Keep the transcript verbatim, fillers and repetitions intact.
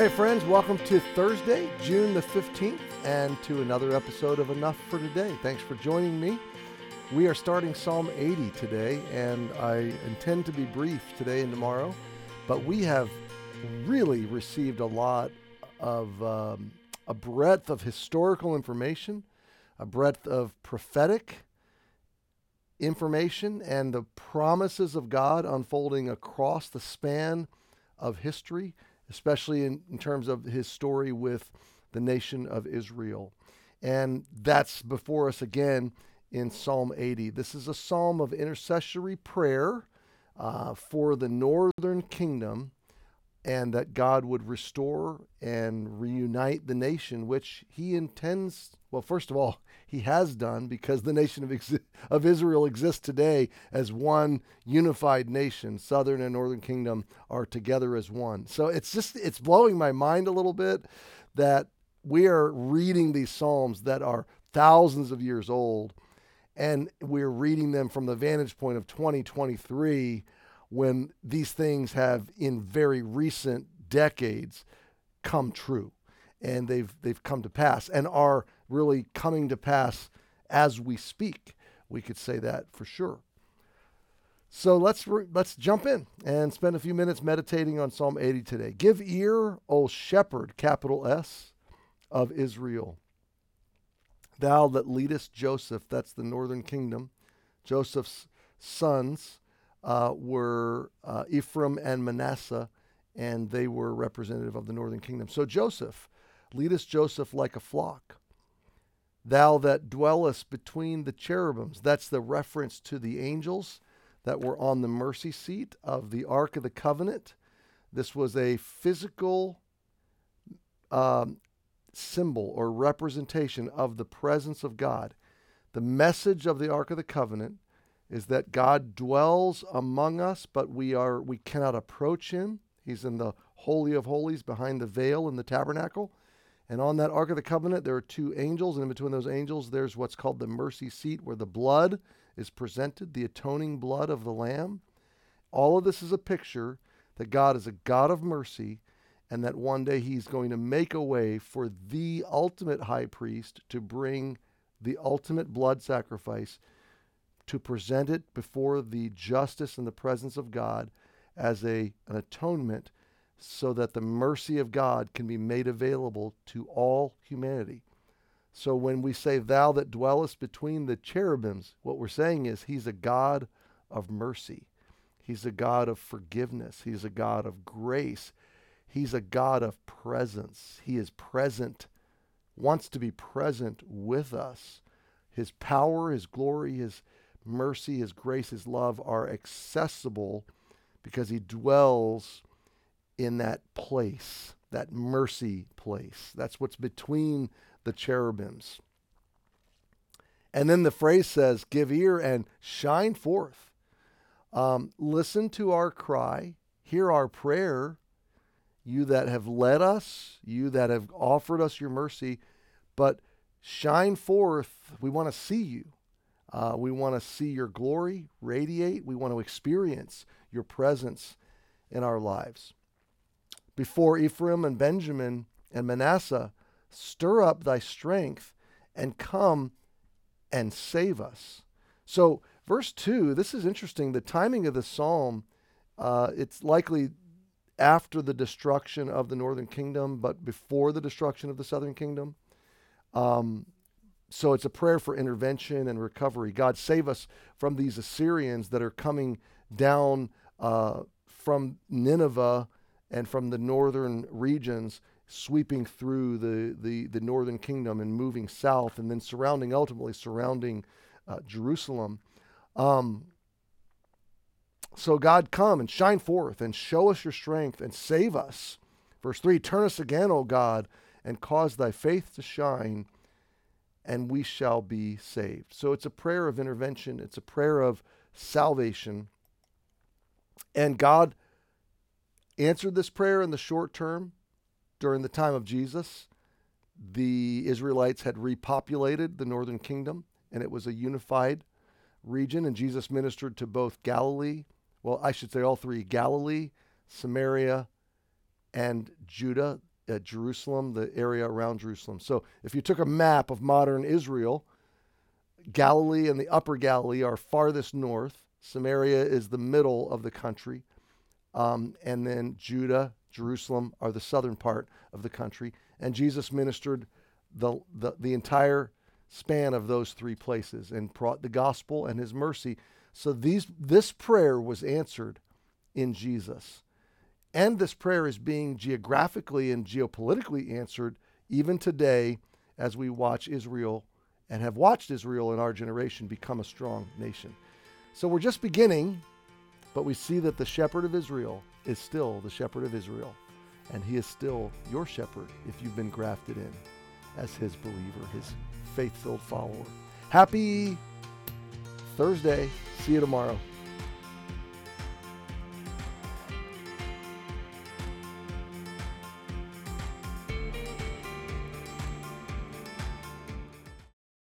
Hey friends, welcome to Thursday, June the fifteenth, and to another episode of Enough for Today. Thanks for joining me. We are starting Psalm eighty today, and I intend to be brief today and tomorrow, but we have really received a lot of um, a breadth of historical information, a breadth of prophetic information, and the promises of God unfolding across the span of history, especially in, in terms of his story with the nation of Israel. And that's before us again in Psalm eighty. This is a psalm of intercessory prayer uh, for the northern kingdom, and that God would restore and reunite the nation, which he intends, well, first of all, he has done, because the nation of, ex- of Israel exists today as one unified nation. Southern and northern kingdom are together as one. So it's just, it's blowing my mind a little bit that we are reading these Psalms that are thousands of years old, and we're reading them from the vantage point of twenty twenty-three, when these things have, in very recent decades, come true, and they've they've come to pass, and are really coming to pass as we speak. We could say that for sure. So let's re- let's jump in and spend a few minutes meditating on Psalm eighty today. Give ear, O Shepherd, capital S, of Israel, thou that leadest Joseph. That's the northern kingdom. Joseph's sons Uh, were uh, Ephraim and Manasseh, and they were representative of the northern kingdom. So Joseph, lead us, Joseph, like a flock. Thou that dwellest between the cherubims. That's the reference to the angels that were on the mercy seat of the Ark of the Covenant. This was a physical um, symbol or representation of the presence of God. The message of the Ark of the Covenant is that God dwells among us, but we are we cannot approach him. He's in the Holy of Holies behind the veil in the tabernacle. And on that Ark of the Covenant, there are two angels, and in between those angels, there's what's called the mercy seat, where the blood is presented, the atoning blood of the Lamb. All of this is a picture that God is a God of mercy, and that one day he's going to make a way for the ultimate high priest to bring the ultimate blood sacrifice, to present it before the justice and the presence of God as a, an atonement, so that the mercy of God can be made available to all humanity. So when we say, thou that dwellest between the cherubims, what we're saying is he's a God of mercy. He's a God of forgiveness. He's a God of grace. He's a God of presence. He is present, wants to be present with us. His power, his glory, his mercy, his grace, his love are accessible because he dwells in that place, that mercy place. That's what's between the cherubims. And then the phrase says, give ear and shine forth. Um, listen to our cry, hear our prayer, you that have led us, you that have offered us your mercy, but shine forth. We want to see you. Uh, we want to see your glory radiate. We want to experience your presence in our lives. Before Ephraim and Benjamin and Manasseh, stir up thy strength and come and save us. So verse two, this is interesting. The timing of the psalm, uh, it's likely after the destruction of the northern kingdom, but before the destruction of the southern kingdom. Um, So it's a prayer for intervention and recovery. God, save us from these Assyrians that are coming down uh, from Nineveh and from the northern regions, sweeping through the, the, the northern kingdom and moving south, and then surrounding, ultimately surrounding uh, Jerusalem. Um, so God, come and shine forth and show us your strength and save us. Verse three, turn us again, O God, and cause thy faith to shine, and we shall be saved. So it's a prayer of intervention. It's a prayer of salvation. And God answered this prayer in the short term. During the time of Jesus, the Israelites had repopulated the northern kingdom, and it was a unified region. And Jesus ministered to both Galilee, well, I should say all three, Galilee, Samaria, and Judah. uh, Jerusalem, the area around Jerusalem. So if you took a map of modern Israel, Galilee and the upper Galilee are farthest north. Samaria is the middle of the country. Um, and then Judah, Jerusalem are the southern part of the country. And Jesus ministered the, the, the entire span of those three places and brought the gospel and his mercy. So these this prayer was answered in Jesus. And this prayer is being geographically and geopolitically answered even today as we watch Israel and have watched Israel in our generation become a strong nation. So we're just beginning, but we see that the shepherd of Israel is still the shepherd of Israel, and he is still your shepherd if you've been grafted in as his believer, his faith-filled follower. Happy Thursday. See you tomorrow.